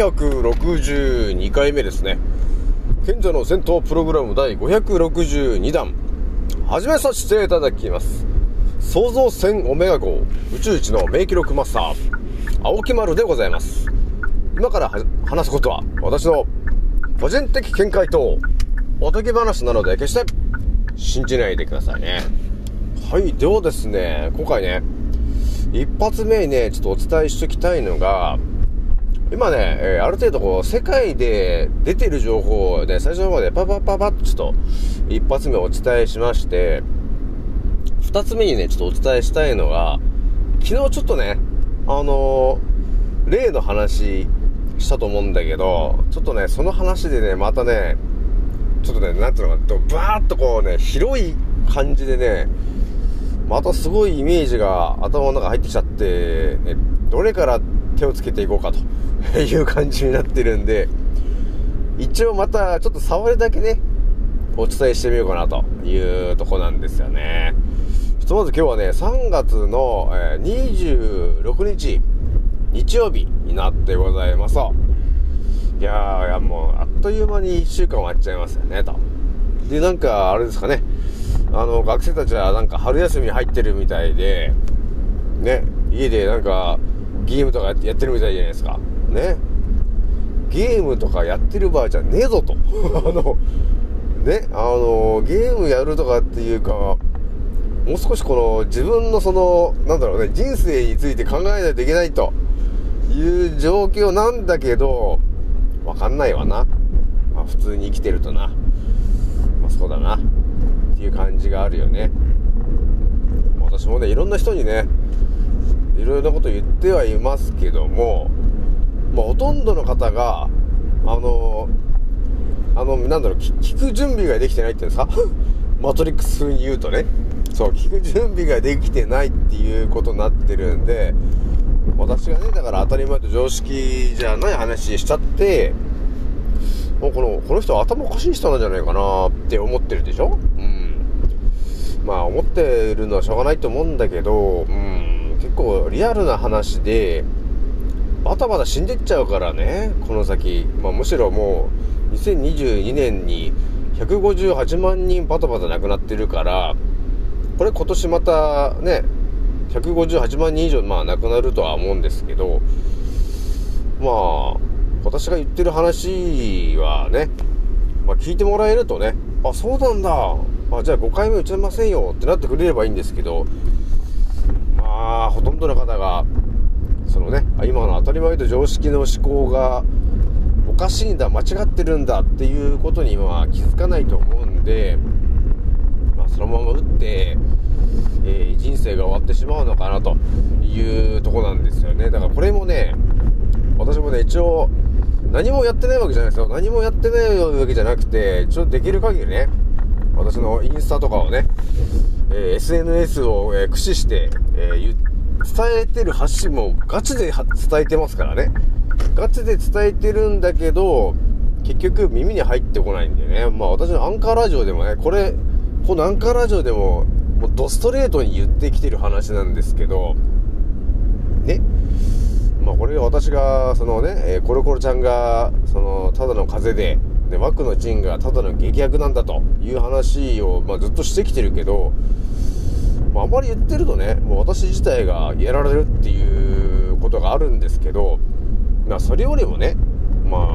762回目ですね。賢者の戦闘プログラム第562弾始めさせていただきます。創造船オメガ号宇宙一の名記録マスター青木丸でございます。今から話すことは私の個人的見解とおとぎ話なので決して信じないでくださいね。はい、ではですね、今回ね一発目にねちょっとお伝えしておきたいのが、今ね、ある程度こう、世界で出てる情報をね、最初の方でパパッとちょっと、一発目お伝えしまして、二つ目にね、ちょっとお伝えしたいのが、昨日ちょっとね、例の話したと思うんだけど、ちょっとね、その話でね、またね、ちょっとね、なんていうのか、バーッとこうね、広い感じでね、またすごいイメージが頭の中入ってきちゃって、ね、どれから手をつけていこうかという感じになってるんで、一応またちょっと触りだけねお伝えしてみようかなというとこなんですよね。ひとまず今日はね3月の26日日曜日になってございます。いやー、もうあっという間に1週間終わっちゃいますよねと。で、なんかあれですかね、学生たちはなんか春休みに入ってるみたいでね、家でなんかゲームとかやってるみたいじゃないですかね。ゲームとかやってる場合じゃねえぞとゲームやるとかっていうか、もう少しこの自分のそのなんだろうね、人生について考えないといけないという状況なんだけど、わかんないわな、まあ、普通に生きてるとな、まあ、そうだなっていう感じがあるよね。私もね、いろんな人にねいろいろなこと言ってはいますけども、まあ、ほとんどの方がなんだろう、聞く準備ができてないっていうんですかマトリックスに言うとね、そう、聞く準備ができてないっていうことになってるんで、私がねだから当たり前と常識じゃない話しちゃって、もうこの人は頭おかしい人なんじゃないかなって思ってるでしょ。まあ思ってるのはしょうがないと思うんだけど、結構リアルな話でバタバタ死んでっちゃうからね、この先、まあ、むしろもう2022年に158万人バタバタ亡くなってるから、これ今年またね158万人以上まあ亡くなるとは思うんですけど、まあ私が言ってる話はね、まあ、聞いてもらえるとね、あ、そうなんだ、あ、じゃあ5回目打ちませんよってなってくれればいいんですけど、ほとんどの方がそのね、今の当たり前と常識の思考がおかしいんだ、間違ってるんだっていうことに今は気づかないと思うんで、まあ、そのまま打って、人生が終わってしまうのかなというとこなんですよね。だからこれもね、私もね一応何もやってないわけじゃないですよ。何もやってないわけじゃなくて、一応できる限りね私のインスタとかをね、SNS を、駆使して、伝えてる発信もガチで伝えてますからね。ガチで伝えてるんだけど結局耳に入ってこないんでね、まあ私のアンカーラジオでもね、このアンカーラジオでももうドストレートに言ってきてる話なんですけどね、まあこれ私がそのね、コロコロちゃんがそのただの風邪でで枠の陣がただの劇薬なんだという話を、ずっとしてきてるけど、あまり言ってるとね、もう私自体がやられるっていうことがあるんですけど、それよりもね、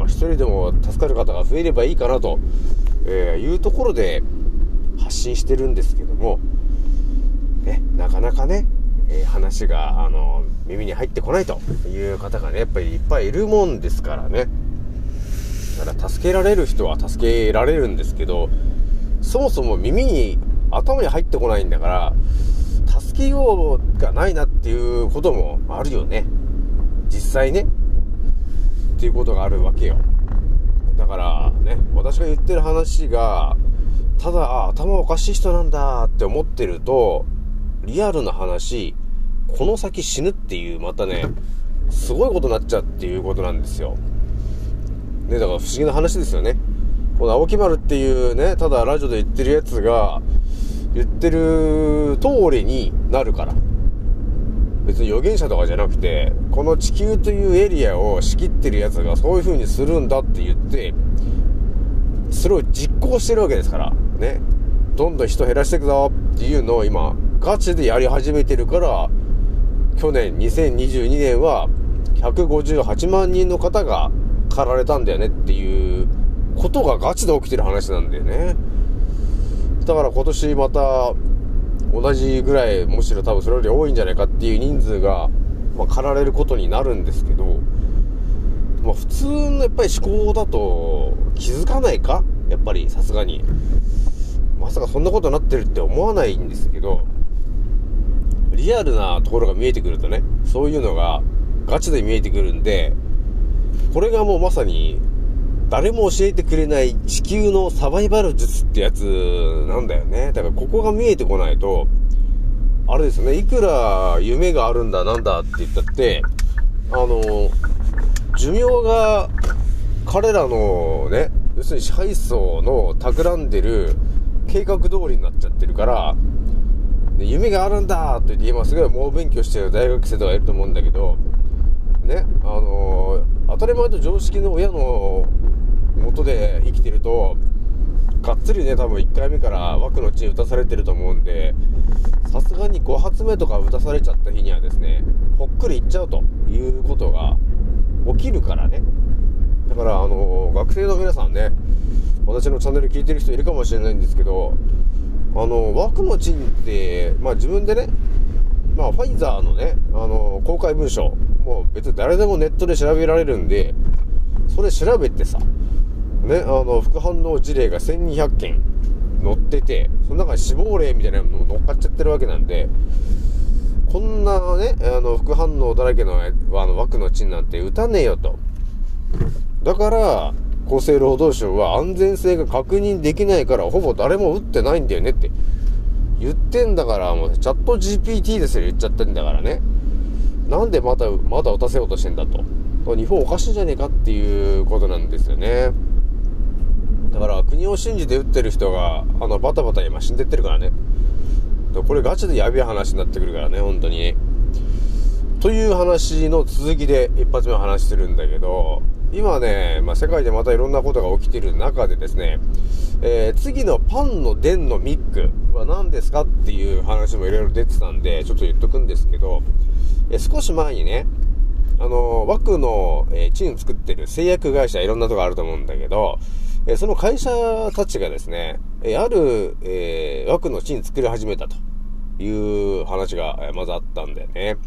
一人でも助かる方が増えればいいかなというところで発信してるんですけども、なかなかね、話が耳に入ってこないという方がね、やっぱりいっぱいいるもんですからね。だから助けられる人は助けられるんですけど、そもそも耳に頭に入ってこないんだから、助けようがないなっていうこともあるよね、実際ね、っていうことがあるわけよ。だからね、私が言ってる話がただ頭おかしい人なんだって思ってると、リアルな話、この先死ぬっていう、またね、すごいことになっちゃうっていうことなんですよ。ね、だから不思議な話ですよね。この青木丸っていうね、ただラジオで言ってるやつが言ってる通りになるから、別に預言者とかじゃなくて、この地球というエリアを仕切ってるやつがそういう風にするんだって言って、それを実行してるわけですからね。どんどん人減らしていくぞっていうのを今ガチでやり始めてるから、去年2022年は158万人の方が駆られたんだよねっていうことがガチで起きてる話なんだよね。だから今年また同じぐらい、むしろ多分それより多いんじゃないかっていう人数が、駆られることになるんですけど、普通のやっぱり思考だと気づかないか、やっぱりさすがにまさかそんなことになってるって思わないんですけど、リアルなところが見えてくるとね、そういうのがガチで見えてくるんで、これがもうまさに誰も教えてくれない地球のサバイバル術ってやつなんだよね。だからここが見えてこないとあれですね、いくら夢があるんだなんだって言ったって、寿命が彼らのね、要するに支配層の企んでる計画通りになっちゃってるから、夢があるんだって言って今すごい猛勉強してる大学生とかいると思うんだけどね、当たり前と常識の親の元で生きてると、がっつりね、多分1回目から枠の地に打たされてると思うんで、さすがに5発目とか打たされちゃった日にはですね、ぽっくりいっちゃうということが起きるからね。だから学生の皆さんね、私のチャンネル聞いてる人いるかもしれないんですけど、枠の地って自分でね、ファイザーのね、公開文書、もう別に誰でもネットで調べられるんで、それ調べてさ、ね、副反応事例が1200件載ってて、その中に死亡例みたいなのも乗っかっちゃってるわけなんで、こんなね、副反応だらけの枠の地なんて打たねえよと。だから厚生労働省は安全性が確認できないからほぼ誰も打ってないんだよねって言ってんだから、もうチャット GPT ですよ、言っちゃってんだからね。なんでまだ打たせようとしてんだと、日本おかしいんじゃねえかっていうことなんですよね。だから国を信じて打ってる人がバタバタ今死んでってるからね。これガチでやべえ話になってくるからね、本当に。という話の続きで一発目話してるんだけど、今ね、世界でまたいろんなことが起きてる中でですね、次のパンの電のミックは何ですかっていう話もいろいろ出てたんで、ちょっと言っとくんですけど、少し前にね、枠のチン作ってる製薬会社、いろんなとこあると思うんだけど、その会社たちがですね、ある、枠のチン作り始めたという話がまずあったんだよね。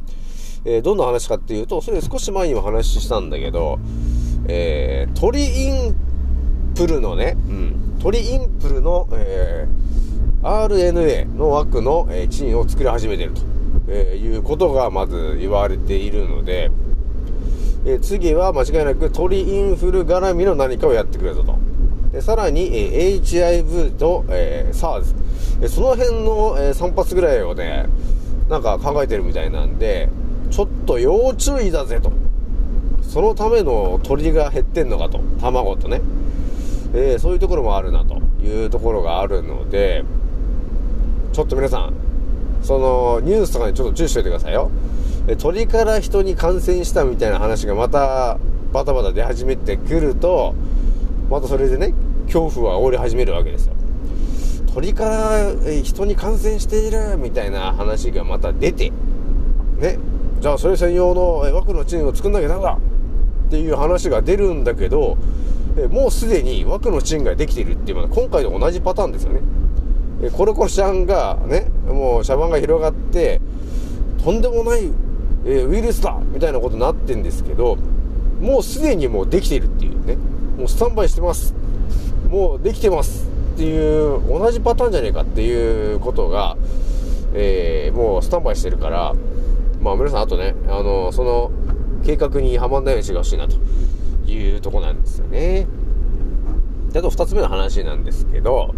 どんな話かっていうと、それ少し前にも話したんだけど、鳥インプルのね、鳥インプルの、RNA の枠の、チンを作り始めてると、いうことがまず言われているので、次は間違いなく鳥インフル絡みの何かをやってくれたと。でさらに、HIV と、SARS、その辺の、3発ぐらいをね、なんか考えてるみたいなんで、ちょっと要注意だぜと。そのための鳥が減ってんのかと、卵とね、そういうところもあるなというところがあるので、ちょっと皆さん、そのニュースとかにちょっと注意しておいてくださいよ。鳥から人に感染したみたいな話がまたバタバタ出始めてくると、またそれでね、恐怖を煽り始めるわけですよ。鳥から人に感染しているみたいな話がまた出てね、じゃあそれ専用の枠のチェーンを作んなきゃなんだっていう話が出るんだけど、もうすでに枠のチェーンができているっていうのは今回と同じパターンですよね。コロコロシャンがね、もうシャバンが広がってとんでもないウイルスだみたいなことになってんですけど、もうすでにもうできているっていうね、もうスタンバイしてます、もうできてますっていう同じパターンじゃねえかっていうことが、もうスタンバイしてるから、まあ皆さんあとね、その計画にはまんないようにしてほしいなというとこなんですよね。で、あと2つ目の話なんですけど、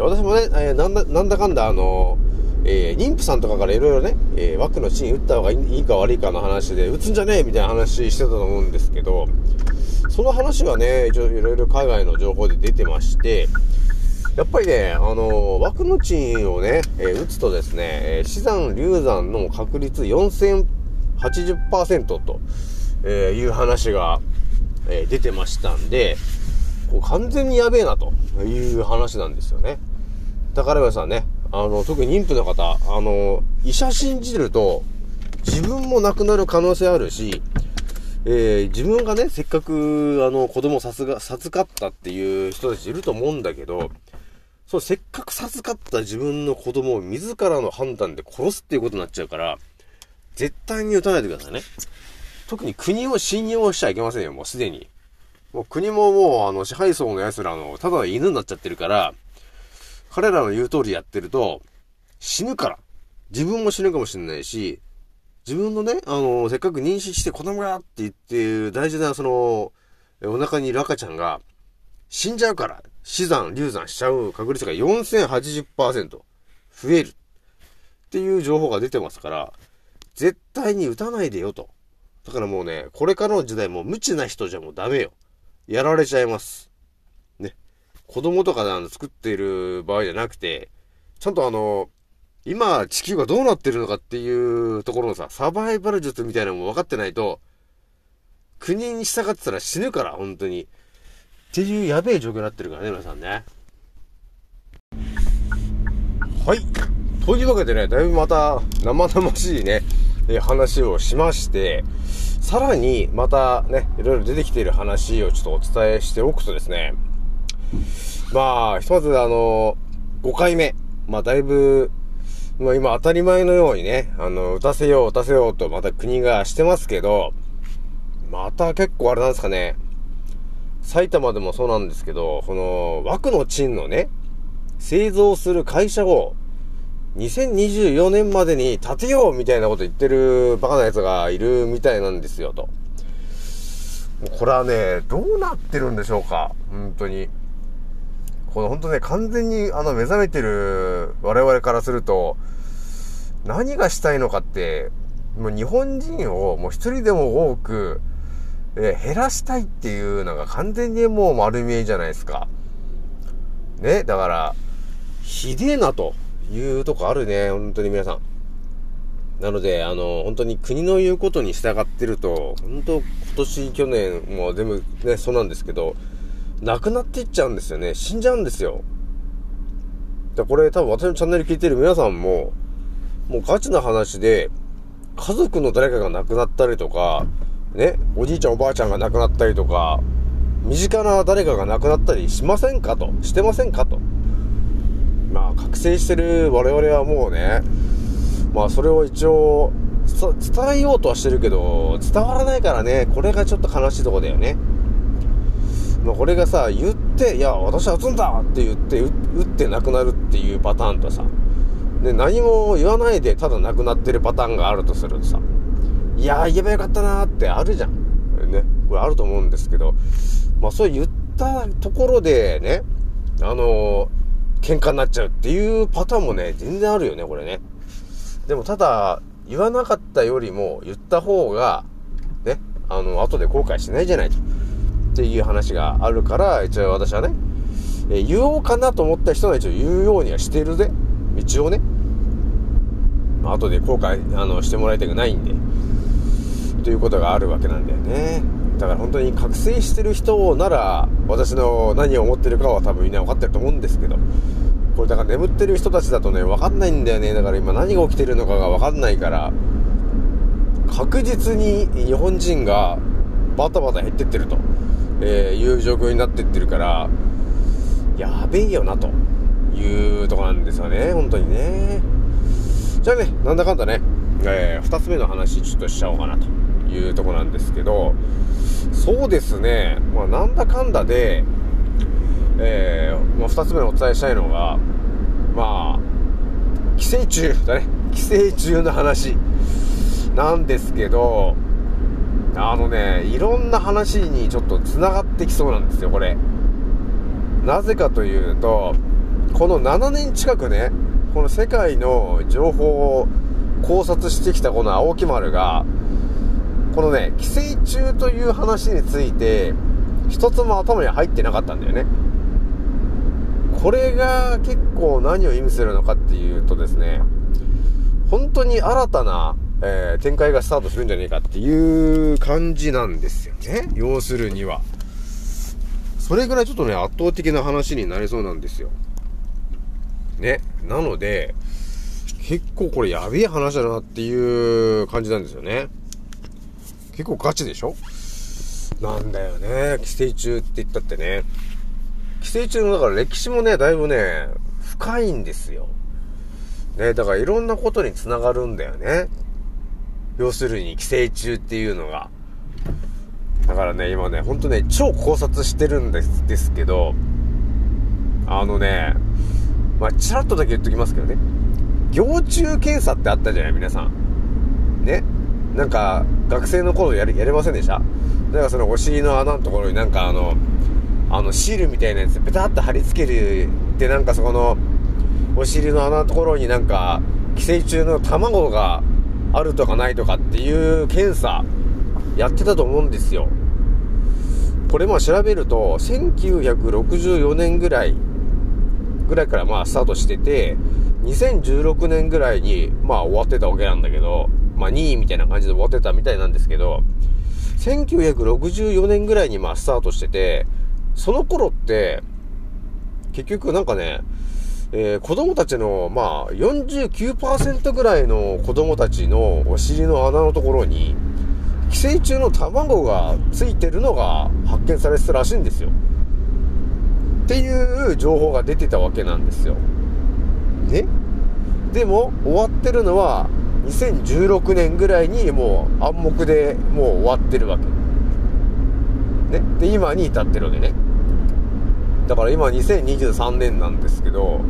私もね、なんだかんだ妊婦さんとかからいろいろね、枠の芯打った方がいいか悪いかの話で、打つんじゃねえみたいな話してたと思うんですけど、その話がね、一応いろいろ海外の情報で出てまして、やっぱりね、枠の芯をね、打つとですね、死産流産の確率 4080% と、いう話が、出てましたんで、こう完全にやべえなという話なんですよね。だから皆さんね、特に妊婦の方、医者信じると自分も亡くなる可能性あるし、自分がね、せっかく子供を授かったっていう人たちいると思うんだけど、そう、せっかく授かった自分の子供を自らの判断で殺すっていうことになっちゃうから、絶対に打たないでくださいね。特に国を信用しちゃいけませんよ、もうすでに。もう国ももう支配層の奴らのただの犬になっちゃってるから、彼らの言う通りやってると死ぬから、自分も死ぬかもしれないし、自分のね、せっかく妊娠して子供がって言って大事なそのお腹にいる赤ちゃんが死んじゃうから、死産流産しちゃう確率が 4080% 増えるっていう情報が出てますから、絶対に打たないでよと。だからもうね、これからの時代もう無知な人じゃもうダメよ、やられちゃいますね。子供とかで作っている場合じゃなくて、ちゃんと今地球がどうなってるのかっていうところのさ、サバイバル術みたいなのも分かってないと、国に従ってたら死ぬから、本当に。っていうやべえ状況になってるからね、皆さんね。はい。というわけでね、だいぶまた生々しいね、話をしまして、さらにまたね、いろいろ出てきている話をちょっとお伝えしておくとですね、まあひとまず5回目、まあだいぶ、まあ、今当たり前のようにね、打たせよう打たせようとまた国がしてますけど、また結構あれなんですかね、埼玉でもそうなんですけど、この枠のチンのね、製造する会社を2024年までに建てようみたいなこと言ってるバカなやつがいるみたいなんですよと。これはね、どうなってるんでしょうか、本当に。この本当ね、完全に目覚めてる我々からすると、何がしたいのかって、もう日本人をもう一人でも多く、減らしたいっていうのが完全にもう丸見えじゃないですか。ね、だから、ひでえなというとこあるね、本当に皆さん。なので、本当に国の言うことに従ってると、本当今年、去年、もう全部ね、そうなんですけど、亡くなっていっちゃうんですよね。死んじゃうんですよ。だこれ多分私のチャンネル聞いてる皆さんも、もうガチな話で、家族の誰かが亡くなったりとか、ね、おじいちゃんおばあちゃんが亡くなったりとか、身近な誰かが亡くなったりしませんかと、してませんかと。まあ、覚醒してる我々はもうね、まあそれを一応伝えようとはしてるけど伝わらないからね、これがちょっと悲しいとこだよね。まあこれがさ、言っていや私は打つんだって言って打ってなくなるっていうパターンとさ、で何も言わないでただなくなってるパターンがあるとするとさ、いやー言えばよかったなーってあるじゃんね、これあると思うんですけど、まあそう言ったところでね、喧嘩になっちゃうっていうパターンもね、全然あるよね、これね。でもただ言わなかったよりも言った方がね、後で後悔しないじゃないとっていう話があるから、一応私はね、言おうかなと思った人は一応言うようにはしてるで、一応ね、後で後悔してもらいたくないんで、ということがあるわけなんだよね。だから本当に覚醒してる人なら私の何を思ってるかは多分みんな分かってると思うんですけど、これだから眠ってる人たちだとね分かんないんだよね。だから今何が起きてるのかが分かんないから、確実に日本人がバタバタ減ってってるという状況になってってるから、やべえよなというとこなんですよね、本当にね。じゃあね、なんだかんだね、2つ目の話ちょっとしちゃおうかなというとこなんですけど、そうですね、まあ、なんだかんだで、まあ、2つ目のお伝えしたいのが、まあ寄生虫だね、寄生虫の話なんですけど、あのね、いろんな話にちょっとつながってきそうなんですよ、これ。なぜかというと、この7年近くね、この世界の情報を考察してきたこの青木丸が、このね、寄生虫という話について一つも頭に入ってなかったんだよね。これが結構何を意味するのかっていうとですね、本当に新たな、展開がスタートするんじゃねえかっていう感じなんですよね、要するには。それぐらいちょっとね、圧倒的な話になりそうなんですよね。なので結構これやべえ話だなっていう感じなんですよね。結構ガチでしょなんだよね、寄生虫って言ったってね。寄生虫のだから歴史もね、だいぶね深いんですよね。だからいろんなことにつながるんだよね、要するに寄生虫っていうのが。だからね、今ねほんとね超考察してるんですけど、あのね、まあチラッとだけ言っときますけどね、蟯虫検査ってあったじゃない、皆さんね。なんか学生の頃やれませんでした？なんかそのお尻の穴のところになんかあのシールみたいなやつペタッと貼り付けるで、なんかそこのお尻の穴のところになんか寄生虫の卵があるとかないとかっていう検査やってたと思うんですよ。これまあ調べると1964年ぐらいからまあスタートしてて、2016年ぐらいにまあ終わってたわけなんだけど、まあ2位みたいな感じで終わってたみたいなんですけど、1964年ぐらいにまあスタートしてて、その頃って結局なんかね、子供たちのまあ 49% ぐらいの子供たちのお尻の穴のところに寄生虫の卵がついてるのが発見されてたらしいんですよっていう情報が出てたわけなんですよね。でも終わってるのは2016年ぐらいにもう暗黙でもう終わってるわけ、ね、で今に至ってるわけね。だから今2023年なんですけど、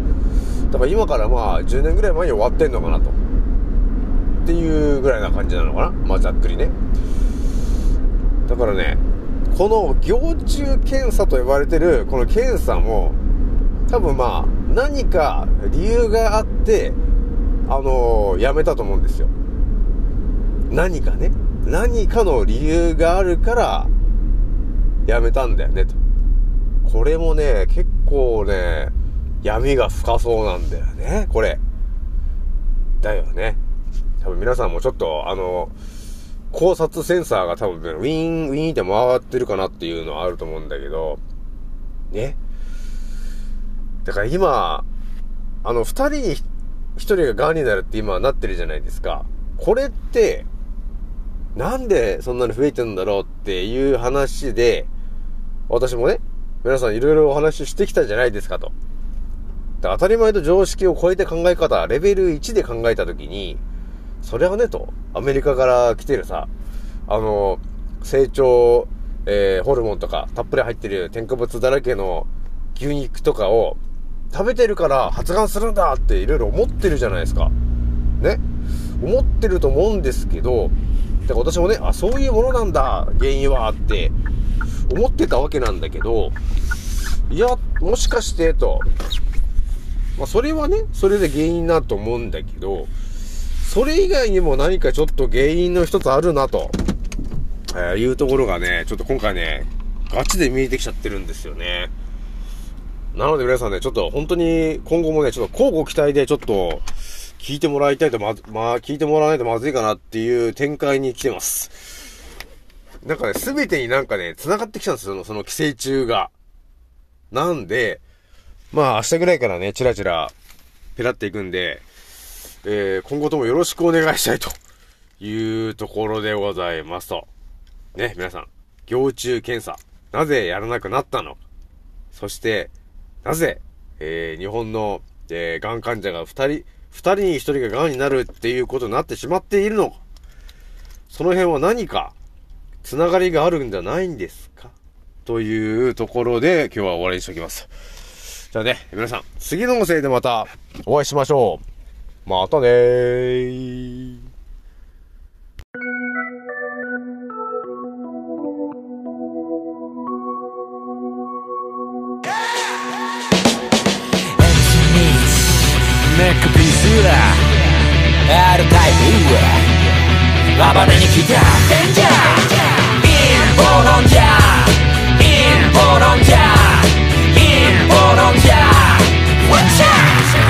だから今からまあ10年ぐらい前に終わってんのかなとっていうぐらいな感じなのかな、まあざっくりね。だからね、この蟯虫検査と呼ばれてるこの検査も多分まあ何か理由があってやめたと思うんですよ。何かね、何かの理由があるからやめたんだよねと。これもね結構ね闇が深そうなんだよね、これだよね。多分皆さんもちょっと考察センサーが多分ウィーンウィーンって回ってるかなっていうのはあると思うんだけどね。だから今2人に1人ががんになるって今なってるじゃないですか。これってなんでそんなに増えてるんだろうっていう話で、私もね皆さんいろいろお話してきたじゃないですかと。当たり前と常識を超えて考え方レベル1で考えたときに、それはねと、アメリカから来てるさ成長、ホルモンとかたっぷり入ってる添加物だらけの牛肉とかを食べてるから発がんするんだっていろいろ思ってるじゃないですかね、思ってると思うんですけど、だから私もね、あ、そういうものなんだ原因はって思ってたわけなんだけど、いやもしかしてと、まあ、それはねそれで原因だと思うんだけど、それ以外にも何かちょっと原因の一つあるなと、いうところがねちょっと今回ねガチで見えてきちゃってるんですよね。なので皆さんね、ちょっと本当に今後もねちょっと交互期待でちょっと聞いてもらいたいと、まあ聞いてもらわないとまずいかなっていう展開に来てます。なんかね、すべてになんかね、繋がってきたんですよ、その寄生虫が。なんで、まあ明日ぐらいからね、チラチラ、ペラっていくんで、今後ともよろしくお願いしたいというところでございますと。ね、皆さん、蟯虫検査、なぜやらなくなったの？そして、なぜ、日本の、癌患者が2人に1人が癌になるっていうことになってしまっているのか。その辺は何か、つながりがあるんじゃないんですかというところで、今日は終わりにしておきます。じゃあね、皆さん、次の音声でまたお会いしましょう。またねー。ネックピースだ。あるタイプは暴れに来たデンジャー。インボロンジャー。インボロンジャー。インボロンジャー。ワンチャン。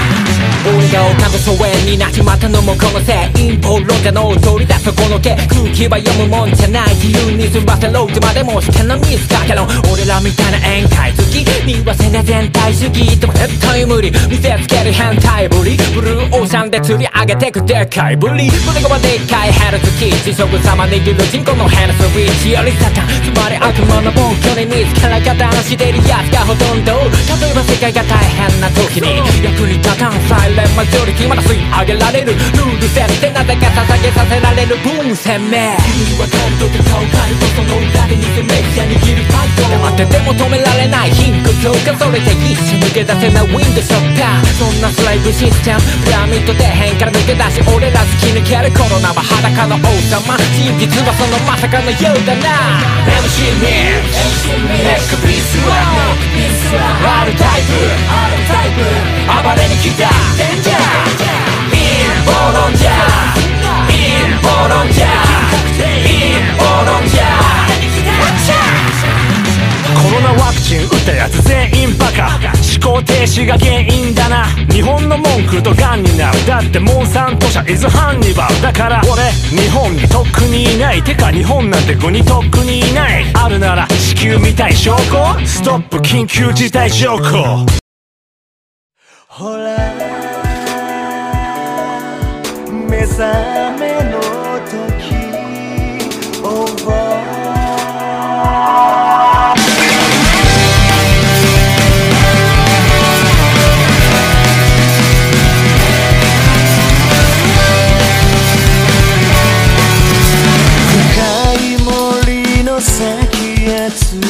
俺がおかむ疎遠になっちまったのもこのせい。インボロンジャーの踊りだそこのけ。空気は読むもんじゃない。自由に済ませろってまでも下のミスだけど。俺らみたいな宴会好きにはせな全体主義。でも絶対無理見せつける変態ぶり。ブルーオーシャンで釣り上げてくでかいぶり。胸がでっかいヘルツキー地食様握る人口のヘルスウィッチよりサタン。つまり悪魔の暴挙に見つからがた話してるやつがほとんど。例えば世界が大変な時に役に立たんサイレンマジョリティまだ吸い上げられるルール設定なぜか捧げさせられるブーム攻め。君はカルトで顔変えるとその裏で偽メディア握るパイト。黙ってても止められない貧困強化それで一瞬抜け出せないウィンドショッター。そんなスライブシステムピラミッド底辺から抜け出し俺ら突き抜ける。コロナは裸の王様真実はそのまさかのようだな。 MC ミンネックピースはあるタイプ暴れに来たデンジャー。インボロンジャー。インボロンジャー。インボロンジャー。コロナワクチン打ったやつ全員バカ。思考停止が原因だな。日本の文句とガンになる。だってモンサント社イズハンニバルだから。俺日本にとっくにいない。てか日本なんて国とっくにいない。あるなら地球みたい証拠。ストップ緊急事態条項。ほら目覚めの時覚え深い森の先へ